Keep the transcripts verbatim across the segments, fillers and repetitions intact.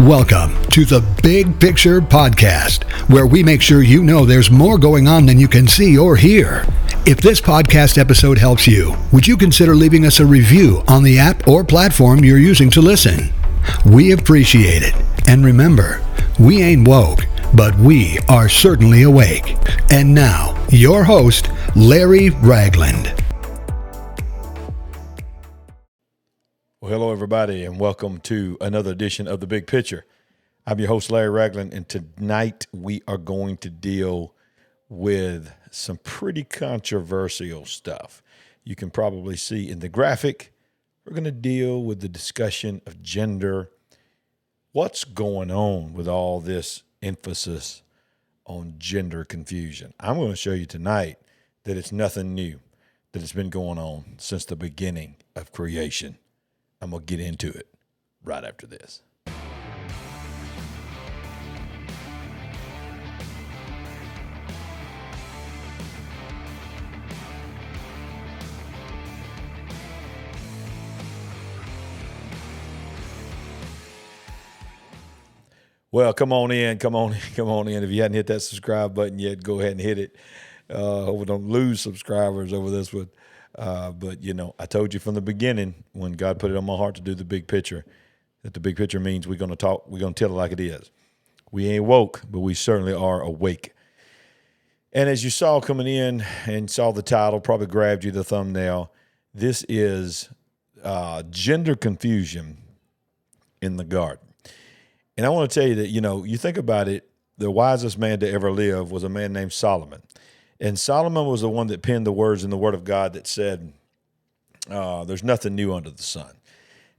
Welcome to the Big Picture Podcast, where we make sure you know there's more going on than you can see or hear. If this podcast episode helps you, would you consider leaving us a review on the app or platform you're using to listen? We appreciate it. And remember, we ain't woke, but we are certainly awake. And now, your host, Larry Ragland. Well, hello, everybody, and welcome to another edition of The Big Picture. I'm your host, Larry Ragland, and tonight we are going to deal with some pretty controversial stuff. You can probably see in the graphic, we're going to deal with the discussion of gender. What's going on with all this emphasis on gender confusion? I'm going to show you tonight that it's nothing new, that it's been going on since the beginning of creation. I'm going to get into it right after this. Well, come on in, come on in, come on in. If you hadn't hit that subscribe button yet, go ahead and hit it. Uh, hope we don't lose subscribers over this one. Uh, but, you know, I told you from the beginning when God put it on my heart to do the big picture, that the big picture means we're going to talk, we're going to tell it like it is. We ain't woke, but we certainly are awake. And as you saw coming in and saw the title, probably grabbed you the thumbnail, this is uh, gender confusion in the garden. And I want to tell you that, you know, you think about it, the wisest man to ever live was a man named Solomon. And Solomon was the one that penned the words in the Word of God that said, uh, there's nothing new under the sun.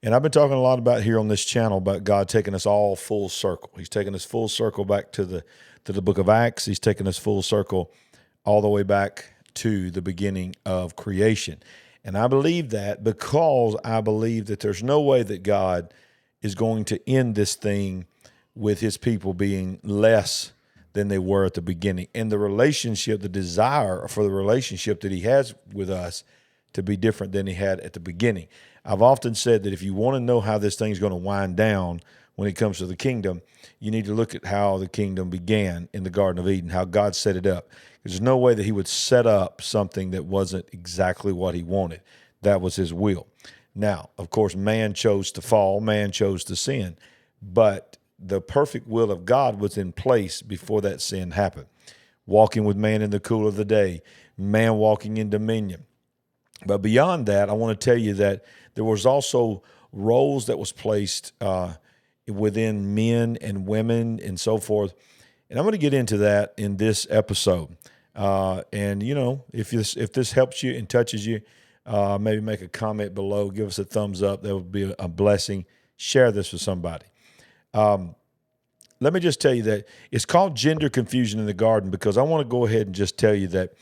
And I've been talking a lot about here on this channel about God taking us all full circle. He's taking us full circle back to the to the book of Acts. He's taking us full circle all the way back to the beginning of creation. And I believe that because I believe that there's no way that God is going to end this thing with his people being less than they were at the beginning. And the relationship, the desire for the relationship that he has with us to be different than he had at the beginning. I've often said that if you want to know how this thing's going to wind down when it comes to the kingdom, you need to look at how the kingdom began in the Garden of Eden, how God set it up. There's no way that he would set up something that wasn't exactly what he wanted. That was his will. Now, of course, man chose to fall, man chose to sin, but the perfect will of God was in place before that sin happened. Walking with man in the cool of the day, man walking in dominion. But beyond that, I want to tell you that there was also roles that was placed uh, within men and women and so forth. And I'm going to get into that in this episode. Uh, and, you know, if this, if this helps you and touches you, Uh, maybe make a comment below. Give us a thumbs up. That would be a blessing. Share this with somebody. Um, let me just tell you that it's called gender confusion in the garden because I want to go ahead and just tell you that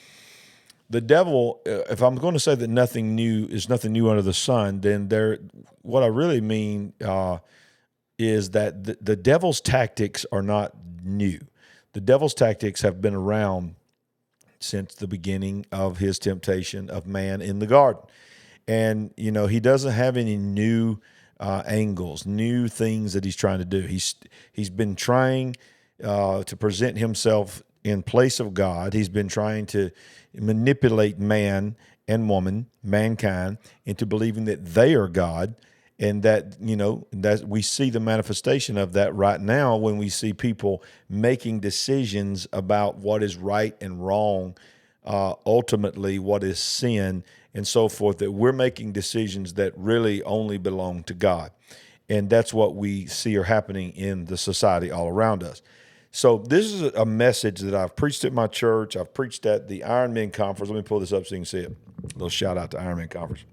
the devil, if I'm going to say that nothing new is nothing new under the sun, then there, what I really mean uh, is that the, the devil's tactics are not new. The devil's tactics have been around since the beginning of his temptation of man in the garden. And, you know, he doesn't have any new uh, angles, new things that he's trying to do. He's he's been trying uh, to present himself in place of God. He's been trying to manipulate man and woman, mankind, into believing that they are God. And that, you know, that we see the manifestation of that right now when we see people making decisions about what is right and wrong, uh, ultimately what is sin and so forth, that we're making decisions that really only belong to God. And that's what we see are happening in the society all around us. So this is a message that I've preached at my church. I've preached at the Iron Men Conference. Let me pull this up so you can see it. A little shout out to Iron Men Conference.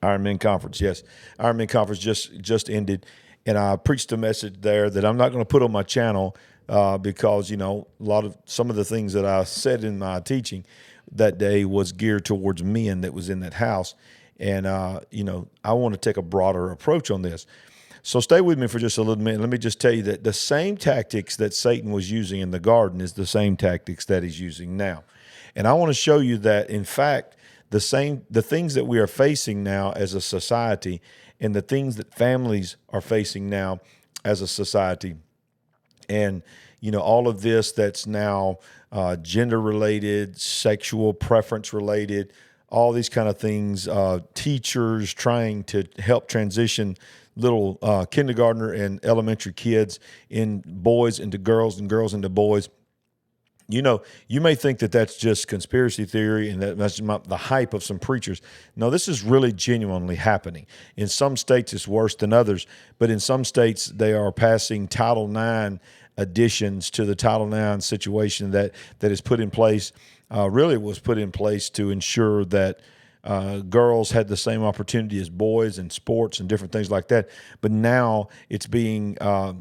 Iron Men Conference, yes. Iron Men Conference just just ended, and I preached a message there that I'm not going to put on my channel uh, because, you know, a lot of some of the things that I said in my teaching that day was geared towards men that was in that house, and, uh, you know, I want to take a broader approach on this. So stay with me for just a little minute. Let me just tell you that the same tactics that Satan was using in the garden is the same tactics that he's using now, and I want to show you that, in fact, The same, the things that we are facing now as a society and the things that families are facing now as a society. And, you know, all of this that's now uh, gender-related, sexual preference-related, all these kind of things, uh, teachers trying to help transition little uh, kindergartner and elementary kids in boys into girls and girls into boys. You know, you may think that that's just conspiracy theory and that that's the hype of some preachers. No, this is really genuinely happening. In some states, it's worse than others, but in some states, they are passing Title nine additions to the Title nine situation that, that is put in place, uh, really was put in place to ensure that Uh, girls had the same opportunity as boys in sports and different things like that. But now it's being, uh,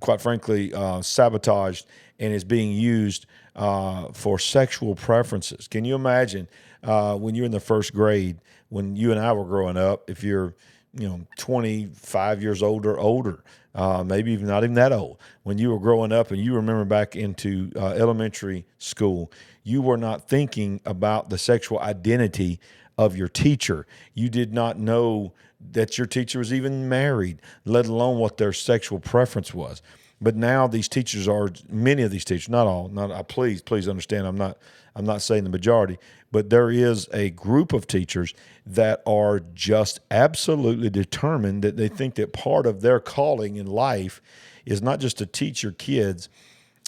quite frankly, uh, sabotaged and is being used uh, for sexual preferences. Can you imagine uh, when you're in the first grade, when you and I were growing up, if you're, you know, twenty-five years old or older, uh, maybe even not even that old, when you were growing up and you remember back into uh, elementary school, you were not thinking about the sexual identity of your teacher. You did not know that your teacher was even married, let alone what their sexual preference was. But now these teachers are, many of these teachers, not all, not I please, please understand, I'm not I'm not saying the majority, but there is a group of teachers that are just absolutely determined that they think that part of their calling in life is not just to teach your kids,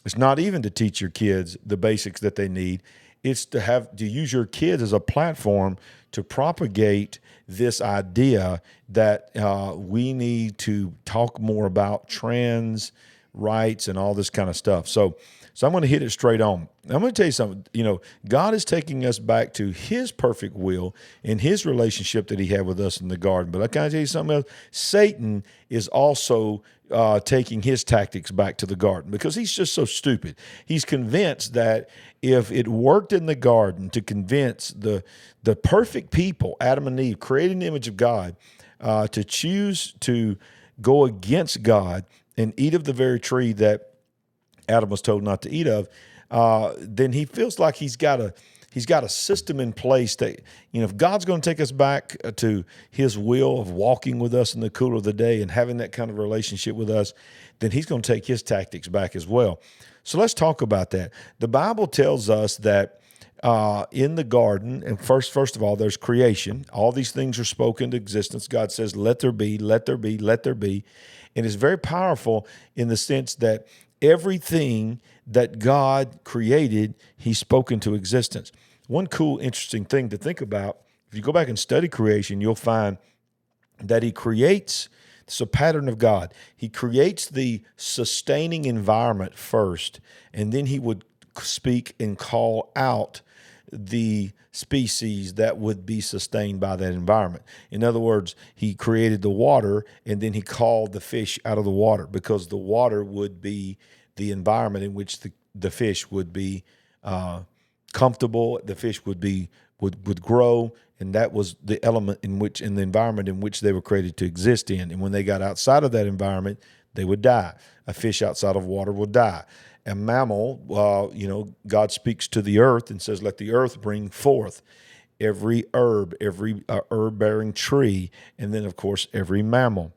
it's not even to teach your kids the basics that they need. It's to have to use your kids as a platform to propagate this idea that uh, we need to talk more about trans rights and all this kind of stuff. So, so I'm going to hit it straight on. I'm going to tell you something. You know, God is taking us back to His perfect will and His relationship that He had with us in the garden. But I can tell you something else. Satan is also uh, taking his tactics back to the garden because he's just so stupid. He's convinced that if it worked in the garden to convince the the perfect people, Adam and Eve, created in the image of God, uh, to choose to go against God and eat of the very tree that Adam was told not to eat of, uh, then he feels like he's got a he's got a system in place that, you know, if God's going to take us back to His will of walking with us in the cool of the day and having that kind of relationship with us, then He's going to take His tactics back as well. So let's talk about that. The Bible tells us that uh, in the garden, and first, first of all, there's creation. All these things are spoken into existence. God says, "Let there be, let there be, let there be." And it's very powerful in the sense that everything that God created, He spoke into existence. One cool, interesting thing to think about, if you go back and study creation, you'll find that He creates, it's a pattern of God. He creates the sustaining environment first, and then He would speak and call out the species that would be sustained by that environment. In other words, He created the water and then He called the fish out of the water because the water would be the environment in which the, the fish would be uh, comfortable, the fish would be would would grow, and that was the element in which, in the environment in which they were created to exist in. And when they got outside of that environment, they would die. A fish outside of water will die. A mammal, uh, you know, God speaks to the earth and says, "Let the earth bring forth every herb, every uh, herb-bearing tree," and then, of course, every mammal.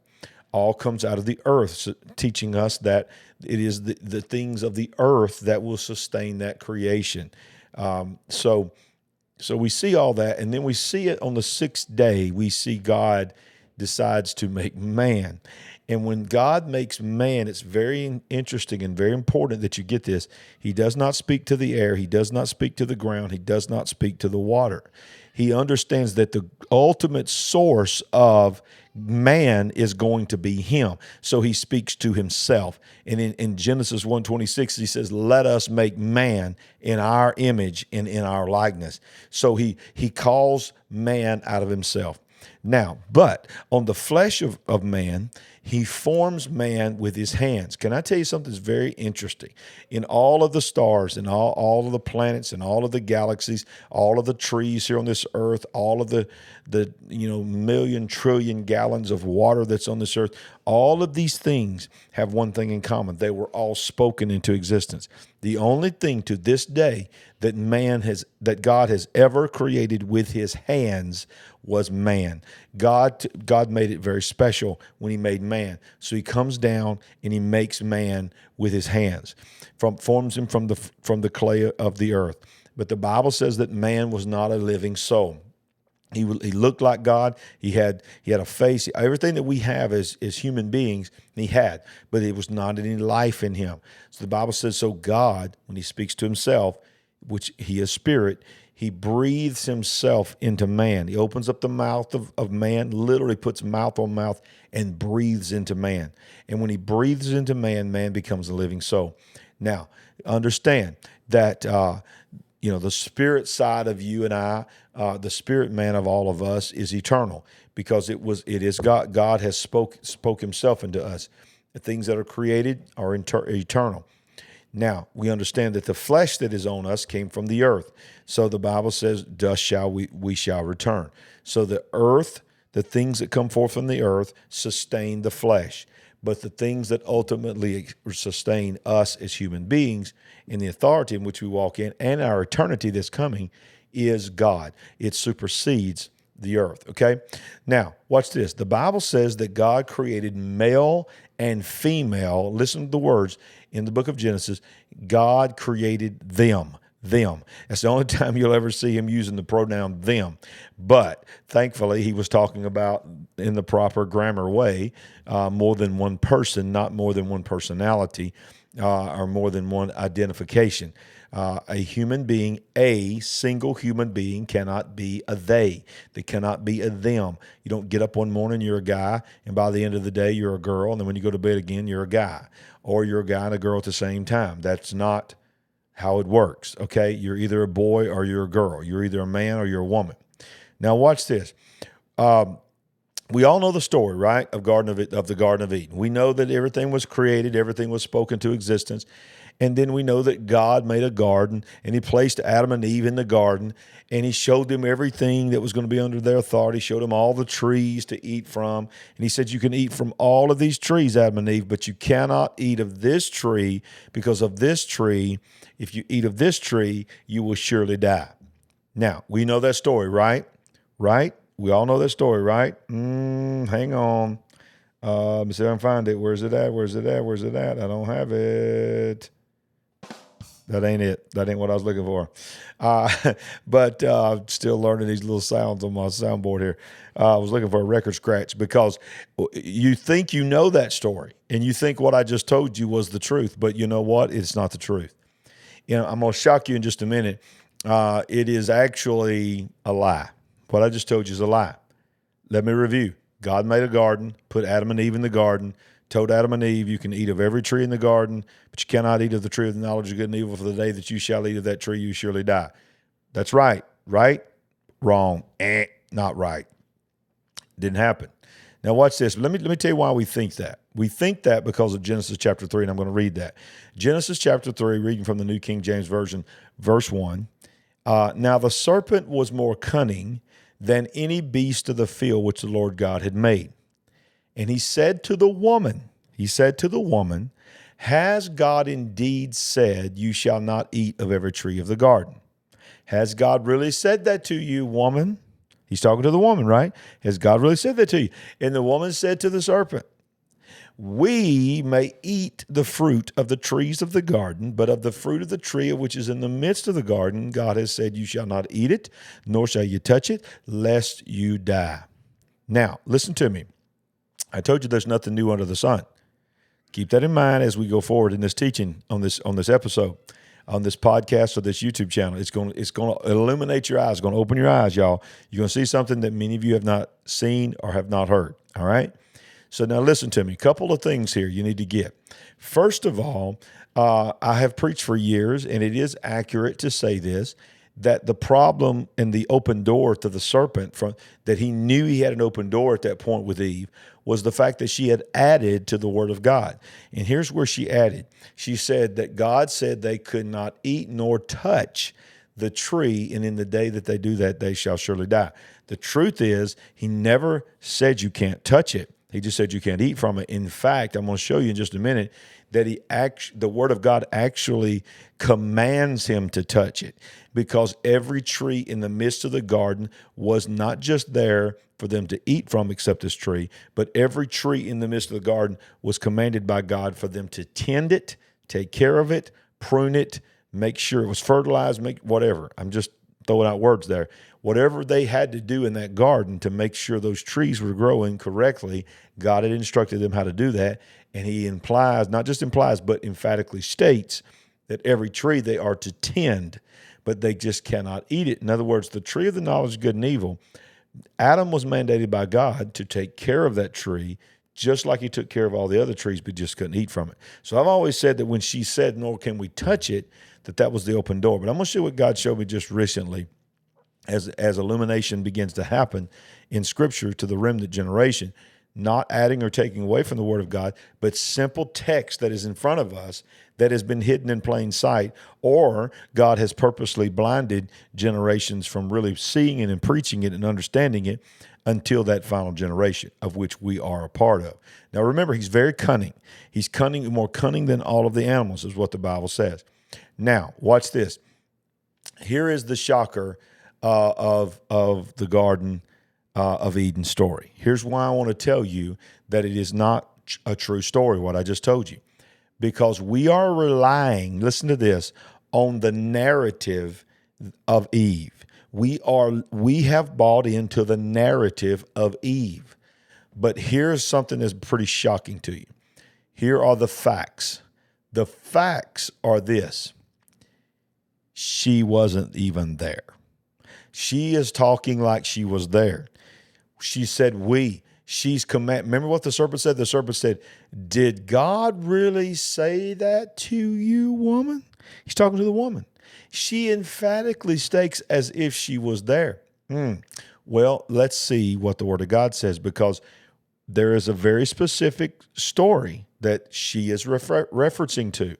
All comes out of the earth, so teaching us that it is the, the things of the earth that will sustain that creation. Um, so, so we see all that, and then we see it on the sixth day. We see God decides to make man. And when God makes man, it's very interesting and very important that you get this. He does not speak to the air. He does not speak to the ground. He does not speak to the water. He understands that the ultimate source of man is going to be Him. So He speaks to Himself. And in, in Genesis one twenty-six, He says, "Let us make man in our image and in our likeness." So he, he calls man out of Himself. Now, but on the flesh of, of man, He forms man with His hands. Can I tell you something that's very interesting? In all of the stars and all, all of the planets and all of the galaxies, all of the trees here on this earth, all of the, the you know, million trillion gallons of water that's on this earth, all of these things have one thing in common. They were all spoken into existence. The only thing to this day that man has, that God has ever created with His hands was man. God, God made it very special when he made man. So he comes down and he makes man with his hands, from, forms him from the, from the clay of the earth. But the Bible says that man was not a living soul. He, he looked like God. He had he had a face. Everything that we have as, as human beings, he had, but it was not any life in him. So the Bible says, so God, when he speaks to himself, which he is spirit, he breathes himself into man. He opens up the mouth of, of man, literally puts mouth on mouth and breathes into man. And when he breathes into man, man becomes a living soul. Now, understand that uh, you know, the spirit side of you and I, uh, the spirit man of all of us is eternal, because it was, it is God. God has spoke, spoke himself into us. The things that are created are inter- eternal. Now, we understand that the flesh that is on us came from the earth. So the Bible says, dust shall we, we shall return. So the earth, the things that come forth from the earth sustain the flesh. But the things that ultimately sustain us as human beings and the authority in which we walk in and our eternity that's coming is God. It supersedes the earth, okay? Now, watch this. The Bible says that God created male and female. Listen to the words in the book of Genesis. God created them. Them. That's the only time you'll ever see him using the pronoun them. But thankfully, he was talking about, in the proper grammar way, uh, more than one person, not more than one personality, uh, or more than one identification. Uh, a human being, a single human being, cannot be a they. They cannot be a them. You don't get up one morning, you're a guy, and by the end of the day, you're a girl, and then when you go to bed again, you're a guy. Or you're a guy and a girl at the same time. That's not how it works, okay? You're either a boy or you're a girl. You're either a man or you're a woman. Now watch this. Um, we all know the story, right, of Garden of of the Garden of Eden. We know that everything was created, everything was spoken to existence, and then we know that God made a garden, and he placed Adam and Eve in the garden, and he showed them everything that was going to be under their authority, showed them all the trees to eat from, and he said, you can eat from all of these trees, Adam and Eve, but you cannot eat of this tree, because of this tree, if you eat of this tree, you will surely die. Now, we know that story, right? Right? We all know that story, right? Mm, hang on. Uh, let me see if I can find it. Where's it at? Where's it at? Where's it at? I don't have it. That ain't it. That ain't what I was looking for. Uh, but uh, I'm still learning these little sounds on my soundboard here. Uh, I was looking for a record scratch, because you think you know that story, and you think what I just told you was the truth, but you know what? It's not the truth. You know, I'm going to shock you in just a minute. Uh, it is actually a lie. What I just told you is a lie. Let me review. God made a garden, put Adam and Eve in the garden, told Adam and Eve, you can eat of every tree in the garden, but you cannot eat of the tree of the knowledge of good and evil, for the day that you shall eat of that tree, you surely die. That's right. Right? Wrong. Eh, not right. Didn't happen. Now watch this. Let me let me tell you why we think that. We think that because of Genesis chapter three, and I'm going to read that. Genesis chapter three, reading from the New King James Version, verse one. Uh, now the serpent was more cunning than any beast of the field which the Lord God had made. And he said to the woman, he said to the woman, has God indeed said, you shall not eat of every tree of the garden? Has God really said that to you, woman? He's talking to the woman, right? Has God really said that to you? And the woman said to the serpent, we may eat the fruit of the trees of the garden, but of the fruit of the tree which is in the midst of the garden, God has said, you shall not eat it, nor shall you touch it, lest you die. Now, listen to me. I told you there's nothing new under the sun. Keep that in mind as we go forward in this teaching, on this on this episode, on this podcast or this YouTube channel. It's going to, it's going to illuminate your eyes, going to open your eyes, y'all. You're going to see something that many of you have not seen or have not heard, all right? So now listen to me. A couple of things here you need to get. First of all, uh, I have preached for years, and it is accurate to say this, that the problem and the open door to the serpent, from, that he knew he had an open door at that point with Eve, was the fact that she had added to the word of God. And here's where she added. She said that God said they could not eat nor touch the tree, and in the day that they do that, they shall surely die. The truth is, he never said you can't touch it. He just said you can't eat from it. In fact, I'm going to show you in just a minute that he act, the Word of God actually commands him to touch it, because every tree in the midst of the garden was not just there for them to eat from except this tree, but every tree in the midst of the garden was commanded by God for them to tend it, take care of it, prune it, make sure it was fertilized, make whatever. I'm just throwing out words there. Whatever they had to do in that garden to make sure those trees were growing correctly, God had instructed them how to do that. And he implies, not just implies, but emphatically states that every tree they are to tend, but they just cannot eat it. In other words, the tree of the knowledge of good and evil, Adam was mandated by God to take care of that tree, just like he took care of all the other trees, but just couldn't eat from it. So I've always said that when she said, nor can we touch it, that that was the open door. But I'm going to show what God showed me just recently as, as illumination begins to happen in Scripture to the remnant generation, not adding or taking away from the Word of God, but simple text that is in front of us that has been hidden in plain sight, or God has purposely blinded generations from really seeing it and preaching it and understanding it until that final generation of which we are a part of. Now, remember, he's very cunning. He's cunning, more cunning than all of the animals is what the Bible says. Now, watch this. Here is the shocker uh, of, of the Garden uh, of Eden story. Here's why I want to tell you that it is not a true story, what I just told you, because we are relying, listen to this, on the narrative of Eve. We are we have bought into the narrative of Eve. But here's something that's pretty shocking to you. Here are the facts. The facts are this. She wasn't even there. She is talking like she was there. She said, we. She's command. Remember what the serpent said? The serpent said, did God really say that to you, woman? He's talking to the woman. She emphatically states as if she was there. Mm. Well, let's see what the Word of God says, because there is a very specific story that she is refer- referencing to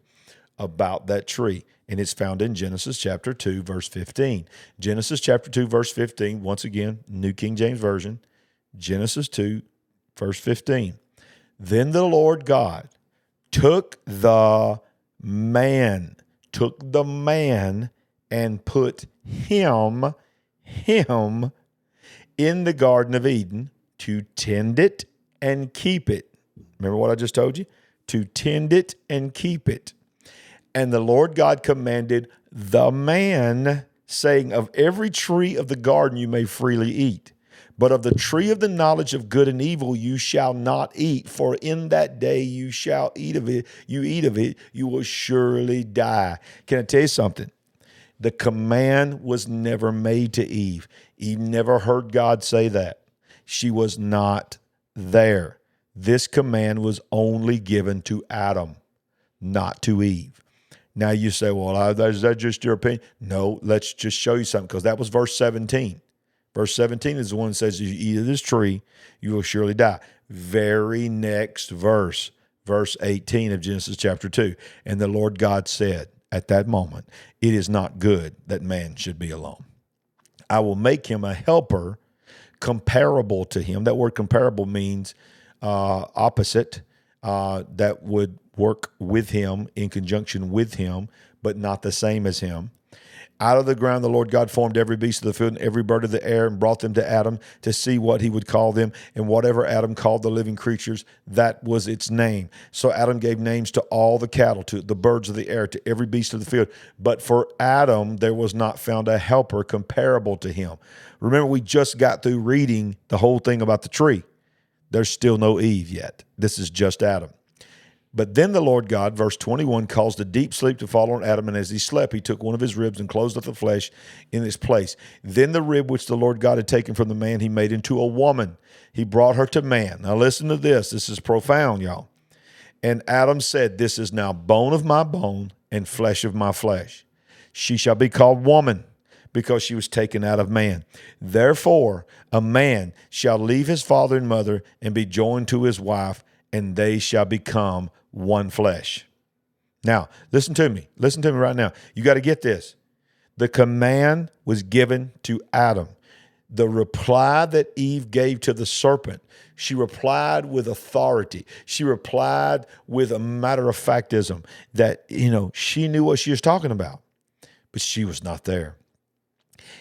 about that tree, and it's found in Genesis chapter two, verse fifteen. Genesis chapter two, verse fifteen, once again, New King James Version, Genesis two, verse fifteen. Then the Lord God took the man, took the man and put him, him in the Garden of Eden to tend it and keep it. Remember what I just told you? To tend it and keep it. And the Lord God commanded the man, saying, of every tree of the garden you may freely eat, but of the tree of the knowledge of good and evil you shall not eat, for in that day you shall eat of it, you eat of it, you will surely die. Can I tell you something? The command was never made to Eve. Eve never heard God say that. She was not there. This command was only given to Adam, not to Eve. Now you say, well, is that just your opinion? No, let's just show you something, because that was verse seventeen. Verse seventeen is the one that says, if you eat of this tree, you will surely die. Very next verse, verse eighteen of Genesis chapter two. And the Lord God said at that moment, it is not good that man should be alone. I will make him a helper comparable to him. That word comparable means uh, opposite, uh, that would work with him, in conjunction with him, but not the same as him. Out of the ground, the Lord God formed every beast of the field and every bird of the air and brought them to Adam to see what he would call them. And whatever Adam called the living creatures, that was its name. So Adam gave names to all the cattle, to the birds of the air, to every beast of the field. But for Adam, there was not found a helper comparable to him. Remember, we just got through reading the whole thing about the tree. There's still no Eve yet. This is just Adam. But then the Lord God, verse twenty-one, caused a deep sleep to fall on Adam, and as he slept, he took one of his ribs and closed up the flesh in its place. Then the rib which the Lord God had taken from the man, he made into a woman. He brought her to man. Now listen to this. This is profound, y'all. And Adam said, this is now bone of my bone and flesh of my flesh. She shall be called woman, because she was taken out of man. Therefore, a man shall leave his father and mother and be joined to his wife, and they shall become one flesh. Now, listen to me. Listen to me right now. You got to get this. The command was given to Adam. The reply that Eve gave to the serpent, she replied with authority. She replied with a matter-of-factism that, you know, she knew what she was talking about, but she was not there.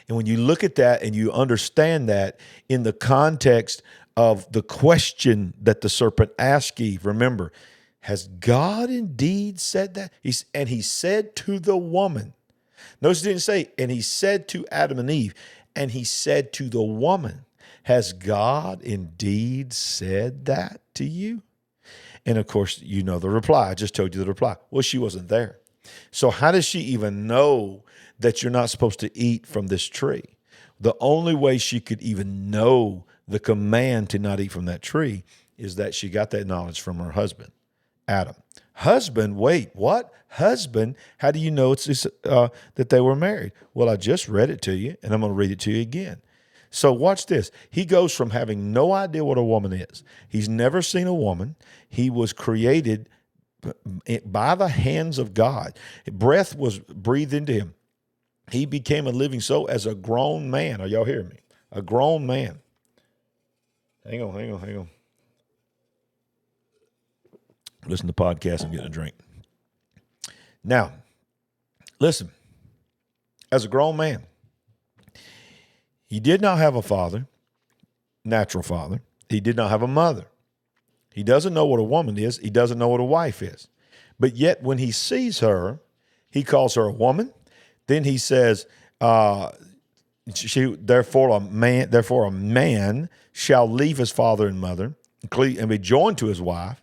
And when you look at that and you understand that in the context of the question that the serpent asked Eve, remember, has God indeed said that? He's, and he said to the woman. Notice he didn't say, and he said to Adam and Eve, and he said to the woman, has God indeed said that to you? And of course, you know the reply. I just told you the reply. Well, she wasn't there. So how does she even know that you're not supposed to eat from this tree? The only way she could even know the command to not eat from that tree is that she got that knowledge from her husband, Adam. Husband, wait, what? Husband, how do you know it's, it's uh, that they were married? Well, I just read it to you, and I'm going to read it to you again. So watch this. He goes from having no idea what a woman is. He's never seen a woman. He was created by the hands of God. Breath was breathed into him. He became a living soul as a grown man. Are y'all hearing me? A grown man. Hang on, hang on, hang on. Listen to the podcast and get a drink. Now, listen, as a grown man, he did not have a father, natural father. He did not have a mother. He doesn't know what a woman is. He doesn't know what a wife is. But yet when he sees her, he calls her a woman. Then he says, uh, she, therefore a man, therefore a man shall leave his father and mother and be joined to his wife,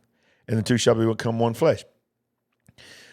and the two shall become one flesh.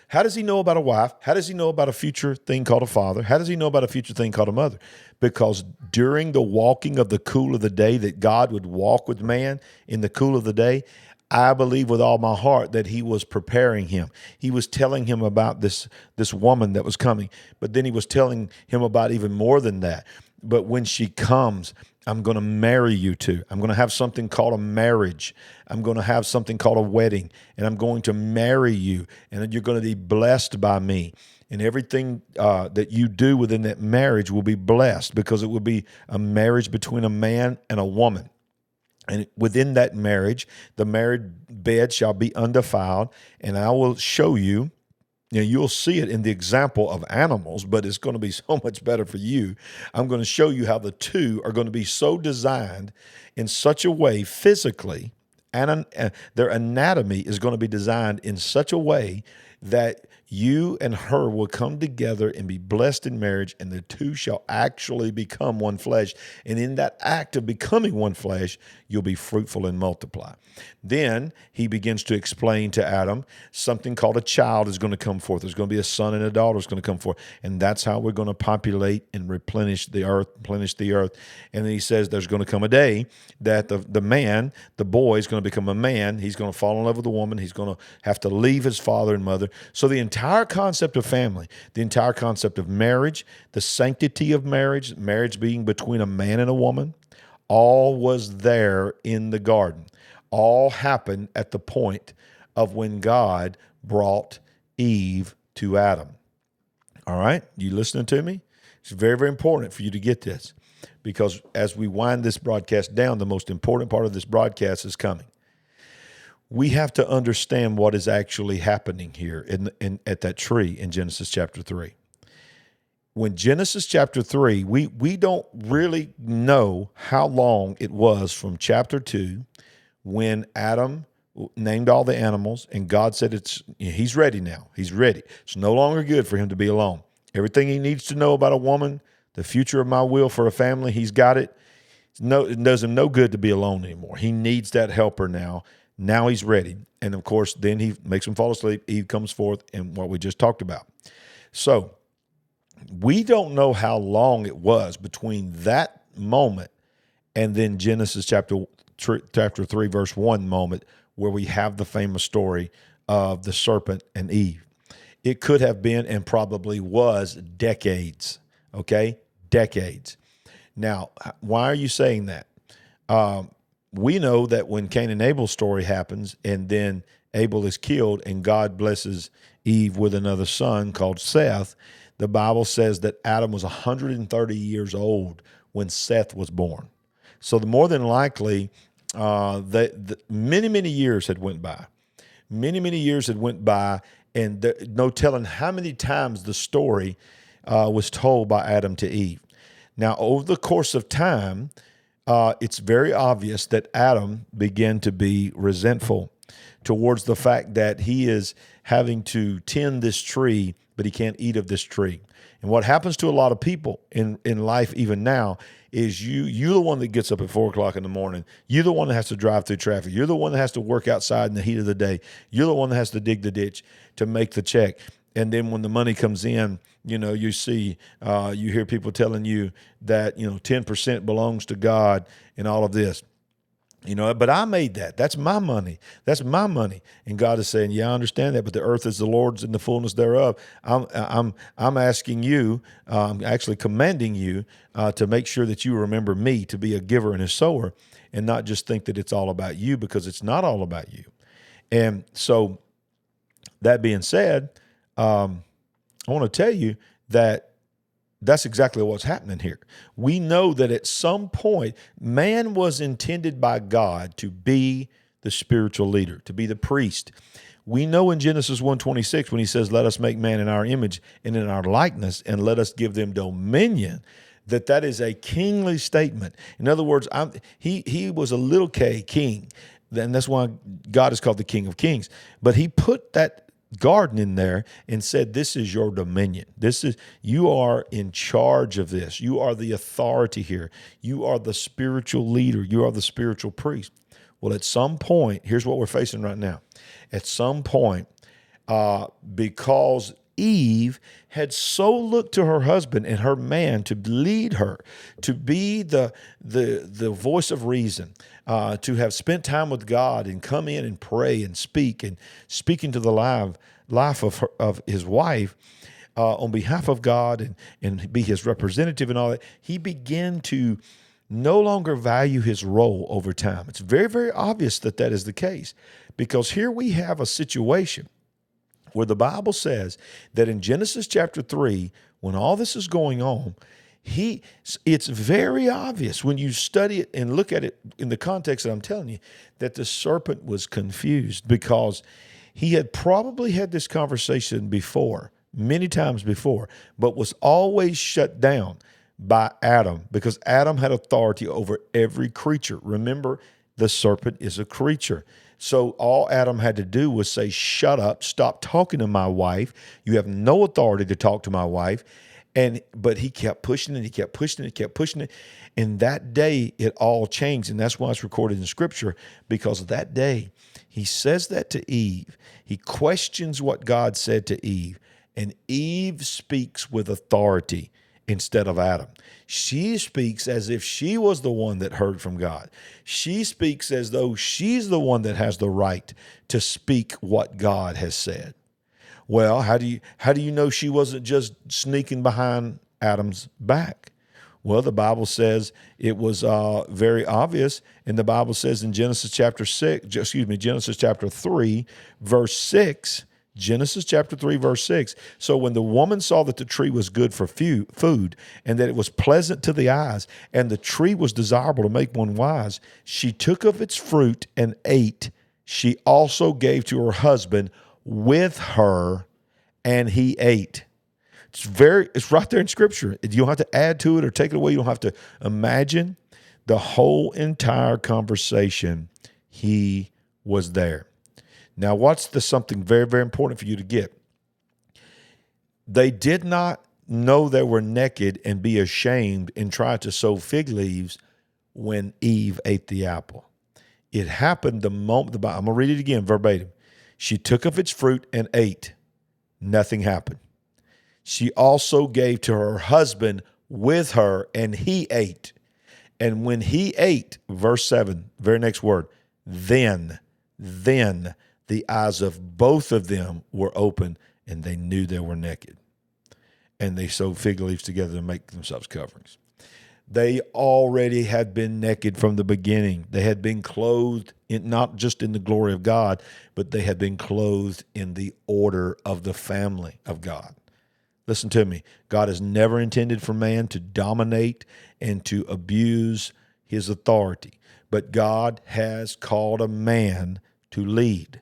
How does he know about a wife? How does he know about a future thing called a father? How does he know about a future thing called a mother? Because during the walking of the cool of the day that God would walk with man in the cool of the day, I believe with all my heart that he was preparing him. He was telling him about this, this woman that was coming, but then he was telling him about even more than that. But when she comes, I'm going to marry you two. I'm going to have something called a marriage. I'm going to have something called a wedding, and I'm going to marry you, and you're going to be blessed by me. And everything uh, that you do within that marriage will be blessed, because it will be a marriage between a man and a woman. And within that marriage, the married bed shall be undefiled, and I will show you. Now, you'll see it in the example of animals, but it's going to be so much better for you. I'm going to show you how the two are going to be so designed in such a way physically, and their anatomy is going to be designed in such a way that you and her will come together and be blessed in marriage, and the two shall actually become one flesh. And in that act of becoming one flesh, you'll be fruitful and multiply. Then he begins to explain to Adam something called a child is going to come forth. There's going to be a son and a daughter is going to come forth. And that's how we're going to populate and replenish the earth, replenish the earth. And then he says there's going to come a day that the, the man, the boy, is going to become a man. He's going to fall in love with a woman. He's going to have to leave his father and mother. So the entire The entire concept of family, the entire concept of marriage, the sanctity of marriage, marriage being between a man and a woman, all was there in the garden. All happened at the point of when God brought Eve to Adam. All right? You listening to me? It's very, very important for you to get this, because as we wind this broadcast down, the most important part of this broadcast is coming. We have to understand what is actually happening here in, in, at that tree in Genesis chapter three. When Genesis chapter three, we, we don't really know how long it was from chapter two when Adam named all the animals, and God said it's he's ready now. He's ready. It's no longer good for him to be alone. Everything he needs to know about a woman, the future of my will for a family, he's got it. No, it does him no good to be alone anymore. He needs that helper now. Now he's ready. And of course, then he makes him fall asleep. Eve comes forth, and what we just talked about. So we don't know how long it was between that moment and then Genesis chapter chapter three, verse one moment where we have the famous story of the serpent and Eve. It could have been and probably was decades. Okay, decades. Now, why are you saying that? Um, We know that when Cain and Abel's story happens, and then Abel is killed, and God blesses Eve with another son called Seth, the Bible says that Adam was one hundred thirty years old when Seth was born. So the more than likely, uh, the, the many, many years had went by. Many, many years had went by, and there, no telling how many times the story uh, was told by Adam to Eve. Now, over the course of time, uh, it's very obvious that Adam began to be resentful towards the fact that he is having to tend this tree, but he can't eat of this tree. And what happens to a lot of people in, in life even now is you, you're the one that gets up at four o'clock in the morning. You're the one that has to drive through traffic. You're the one that has to work outside in the heat of the day. You're the one that has to dig the ditch to make the check. And then when the money comes in, you know, you see, uh, you hear people telling you that, you know, ten percent belongs to God and all of this. You know, but I made that. That's my money. That's my money. And God is saying, yeah, I understand that, but the earth is the Lord's and the fullness thereof. I'm I'm, I'm asking you, uh, I'm actually commanding you uh, to make sure that you remember me, to be a giver and a sower, and not just think that it's all about you, because it's not all about you. And so that being said, um, I want to tell you that that's exactly what's happening here. We know that at some point, man was intended by God to be the spiritual leader, to be the priest. We know in Genesis one twenty-six, when he says, let us make man in our image and in our likeness, and let us give them dominion, that that is a kingly statement. In other words, I'm, he, he was a little k king, and that's why God is called the King of Kings. But he put that garden in there and said, this is your dominion. This is, you are in charge of this. You are the authority here. You are the spiritual leader. You are the spiritual priest. Well, at some point, here's what we're facing right now. At some point, uh, because Eve had so looked to her husband and her man to lead her, to be the the the voice of reason, uh, to have spent time with God and come in and pray and speak and speak into the life life of her, of his wife uh, on behalf of God and and be his representative and all that. He began to no longer value his role over time. It's very very obvious that that is the case, because here we have a situation where the Bible says that in Genesis chapter three, when all this is going on, he it's very obvious when you study it and look at it in the context that I'm telling you, that the serpent was confused, because he had probably had this conversation before, many times before, but was always shut down by Adam, because Adam had authority over every creature. Remember, the serpent is a creature. So all Adam had to do was say, shut up, stop talking to my wife. You have no authority to talk to my wife. And but he kept pushing it, he kept pushing it, he kept pushing it. And that day, it all changed. And that's why it's recorded in Scripture, because of that day, he says that to Eve. He questions what God said to Eve. And Eve speaks with authority instead of Adam. She speaks as if she was the one that heard from God. She speaks as though she's the one that has the right to speak what God has said. Well, how do you how do you know she wasn't just sneaking behind Adam's back? Well, the Bible says it was uh, very obvious, and the Bible says in Genesis chapter six, excuse me, Genesis chapter three, verse six. Genesis chapter three, verse six. So when the woman saw that the tree was good for food, and that it was pleasant to the eyes, and the tree was desirable to make one wise, she took of its fruit and ate. She also gave to her husband with her, and he ate. It's very, it's right there in Scripture. You don't have to add to it or take it away. You don't have to imagine. The whole entire conversation, he was there. Now, what's the something very, very important for you to get? They did not know they were naked and be ashamed and try to sow fig leaves when Eve ate the apple. It happened the moment, the Bible, I'm going to read it again verbatim. She took of its fruit and ate. Nothing happened. She also gave to her husband with her, and he ate. And when he ate, verse seven, very next word, then, then, the eyes of both of them were open, and they knew they were naked. And they sewed fig leaves together to make themselves coverings. They already had been naked from the beginning. They had been clothed in, not just in the glory of God, but they had been clothed in the order of the family of God. Listen to me. God has never intended for man to dominate and to abuse his authority, but God has called a man to lead.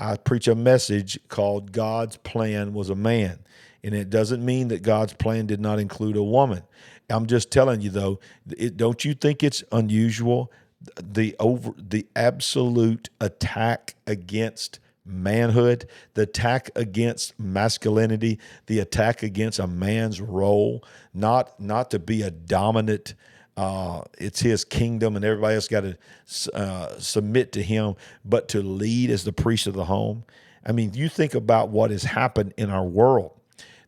I preach a message called God's Plan Was a Man, and it doesn't mean that God's plan did not include a woman. I'm just telling you, though, it, don't you think it's unusual, the over the absolute attack against manhood, the attack against masculinity, the attack against a man's role, not not to be a dominant. Uh, it's his kingdom, and everybody else got to uh, submit to him, but to lead as the priest of the home. I mean, you think about what has happened in our world.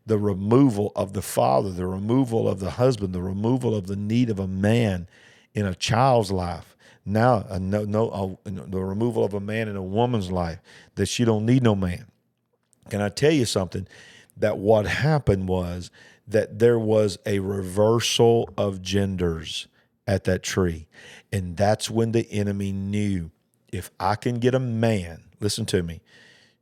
The removal of the father, the removal of the husband, the removal of the need of a man in a child's life. Now, uh, no, no, uh, the removal of a man in a woman's life, that she don't need no man. Can I tell you something? That what happened was that there was a reversal of genders at that tree. And that's when the enemy knew, if I can get a man, listen to me,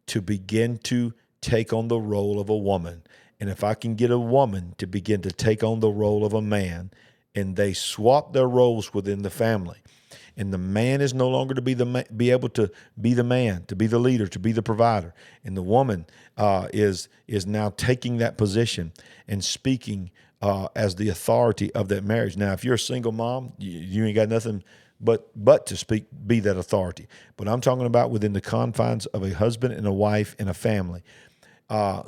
to begin to take on the role of a woman, and if I can get a woman to begin to take on the role of a man, and they swap their roles within the family, and the man is no longer to be the ma- be able to be the man, to be the leader, to be the provider, and the woman uh, is is now taking that position and speaking uh, as the authority of that marriage. Now, if you're a single mom, you, you ain't got nothing but but to speak, be that authority. But I'm talking about within the confines of a husband and a wife and a family. Uh,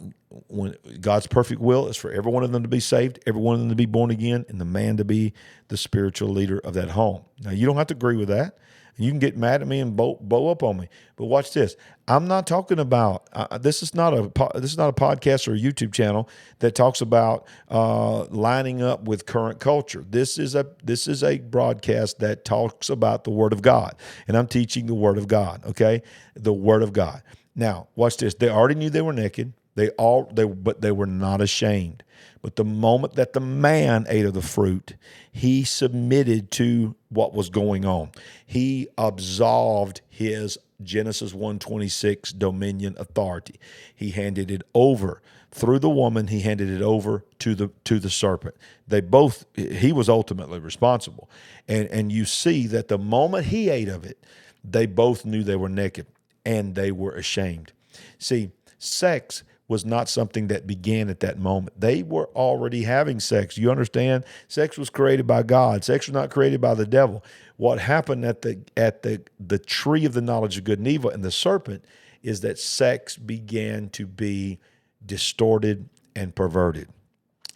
when God's perfect will is for every one of them to be saved, every one of them to be born again, and the man to be the spiritual leader of that home. Now, you don't have to agree with that. You can get mad at me and bow, bow up on me, but watch this. I'm not talking about uh, this is not a this is not a podcast or a YouTube channel that talks about uh, lining up with current culture. This is a this is a broadcast that talks about the Word of God, and I'm teaching the Word of God. Okay, the Word of God. Now, watch this. They already knew they were naked. They all they but they were not ashamed. But the moment that the man ate of the fruit, he submitted to what was going on. He absolved his Genesis one twenty-six dominion authority. He handed it over through the woman. He handed it over to the to the serpent. They both he was ultimately responsible. And and you see that the moment he ate of it, they both knew they were naked and they were ashamed. See, sex was not something that began at that moment. They were already having sex. You understand? Sex was created by God. Sex was not created by the devil. What happened at the at the the tree of the knowledge of good and evil and the serpent is that sex began to be distorted and perverted.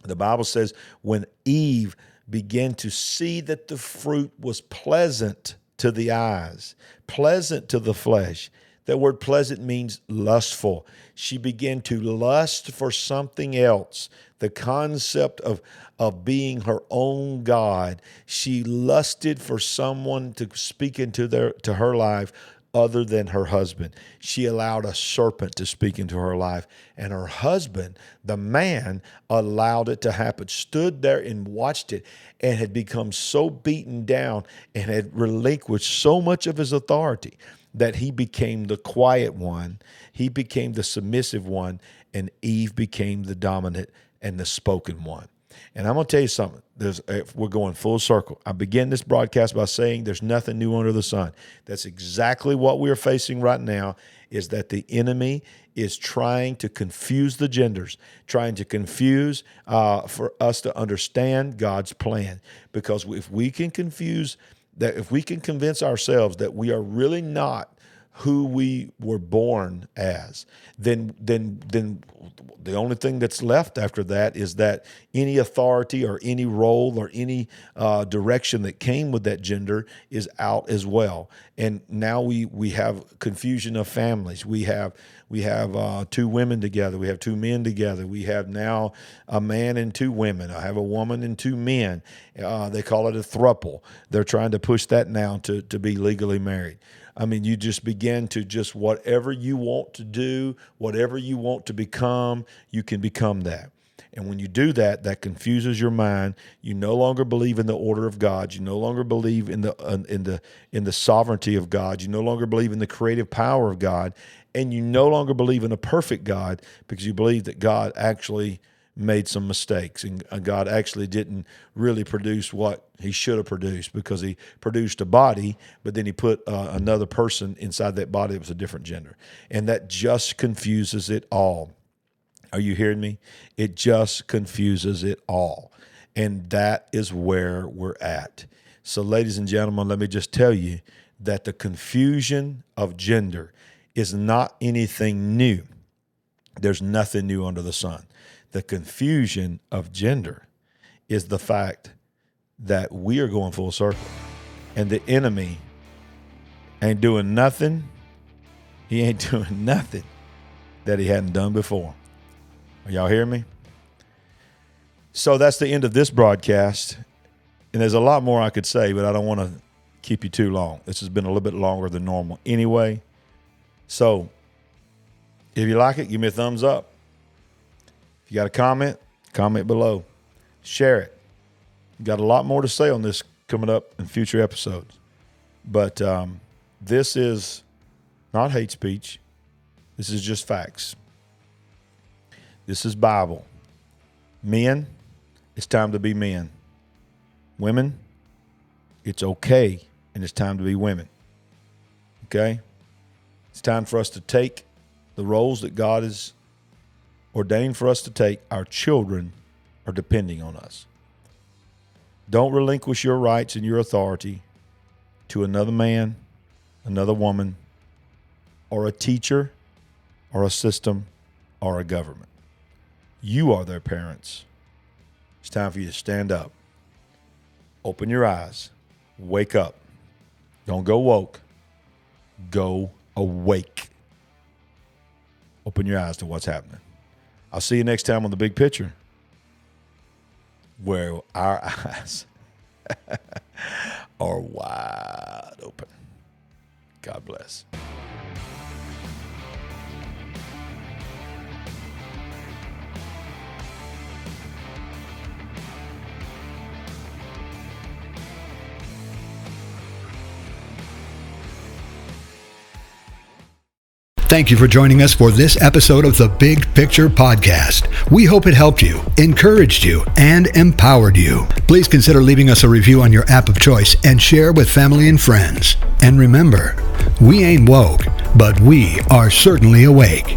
The Bible says when Eve began to see that the fruit was pleasant to the eyes, pleasant to the flesh. That word pleasant means lustful. She began to lust for something else. The concept of, of being her own God. She lusted for someone to speak into their to her life other than her husband. She allowed a serpent to speak into her life. And her husband, the man, allowed it to happen, stood there and watched it, and had become so beaten down and had relinquished so much of his authority that he became the quiet one, he became the submissive one, and Eve became the dominant and the spoken one. And I'm going to tell you something. There's, we're going full circle. I began this broadcast by saying there's nothing new under the sun. That's exactly what we're facing right now, is that the enemy is trying to confuse the genders, trying to confuse uh, for us to understand God's plan. Because if we can confuse that if we can convince ourselves that we are really not who we were born as, then then then the only thing that's left after that is that any authority or any role or any uh, direction that came with that gender is out as well. And now we we have confusion of families. We have we have uh, two women together. We have two men together. We have now a man and two women. I have a woman and two men. Uh, they call it a throuple. They're trying to push that now to to be legally married. I mean, you just begin to just whatever you want to do, whatever you want to become, you can become that. And when you do that, that confuses your mind. You no longer believe in the order of God. You no longer believe in the uh, in the in the sovereignty of God. You no longer believe in the creative power of God, and you no longer believe in a perfect God, because you believe that God actually made some mistakes, and God actually didn't really produce what he should have produced, because he produced a body, but then he put uh, another person inside that body that was a different gender. And that just confuses it all. Are you hearing me? It just confuses it all. And that is where we're at. So, ladies and gentlemen, let me just tell you that the confusion of gender is not anything new. There's nothing new under the sun. The confusion of gender is the fact that we are going full circle, and the enemy ain't doing nothing. He ain't doing nothing that he hadn't done before. Are y'all hearing me? So that's the end of this broadcast. And there's a lot more I could say, but I don't want to keep you too long. This has been a little bit longer than normal anyway. So if you like it, give me a thumbs up. If you got a comment, comment below. Share it. Got a lot more to say on this coming up in future episodes. But um, this is not hate speech. This is just facts. This is Bible. Men, it's time to be men. Women, it's okay, and it's time to be women. Okay? It's time for us to take the roles that God has ordained for us to take. Our children are depending on us. Don't relinquish your rights and your authority to another man, another woman, or a teacher, or a system, or a government. You are their parents. It's time for you to stand up. Open your eyes. Wake up. Don't go woke. Go awake. Open your eyes to what's happening. I'll see you next time on The Big Picture, where our eyes are wide open. God bless. Thank you for joining us for this episode of the Big Picture Podcast. We hope it helped you, encouraged you, and empowered you. Please consider leaving us a review on your app of choice and share with family and friends. And remember, we ain't woke, but we are certainly awake.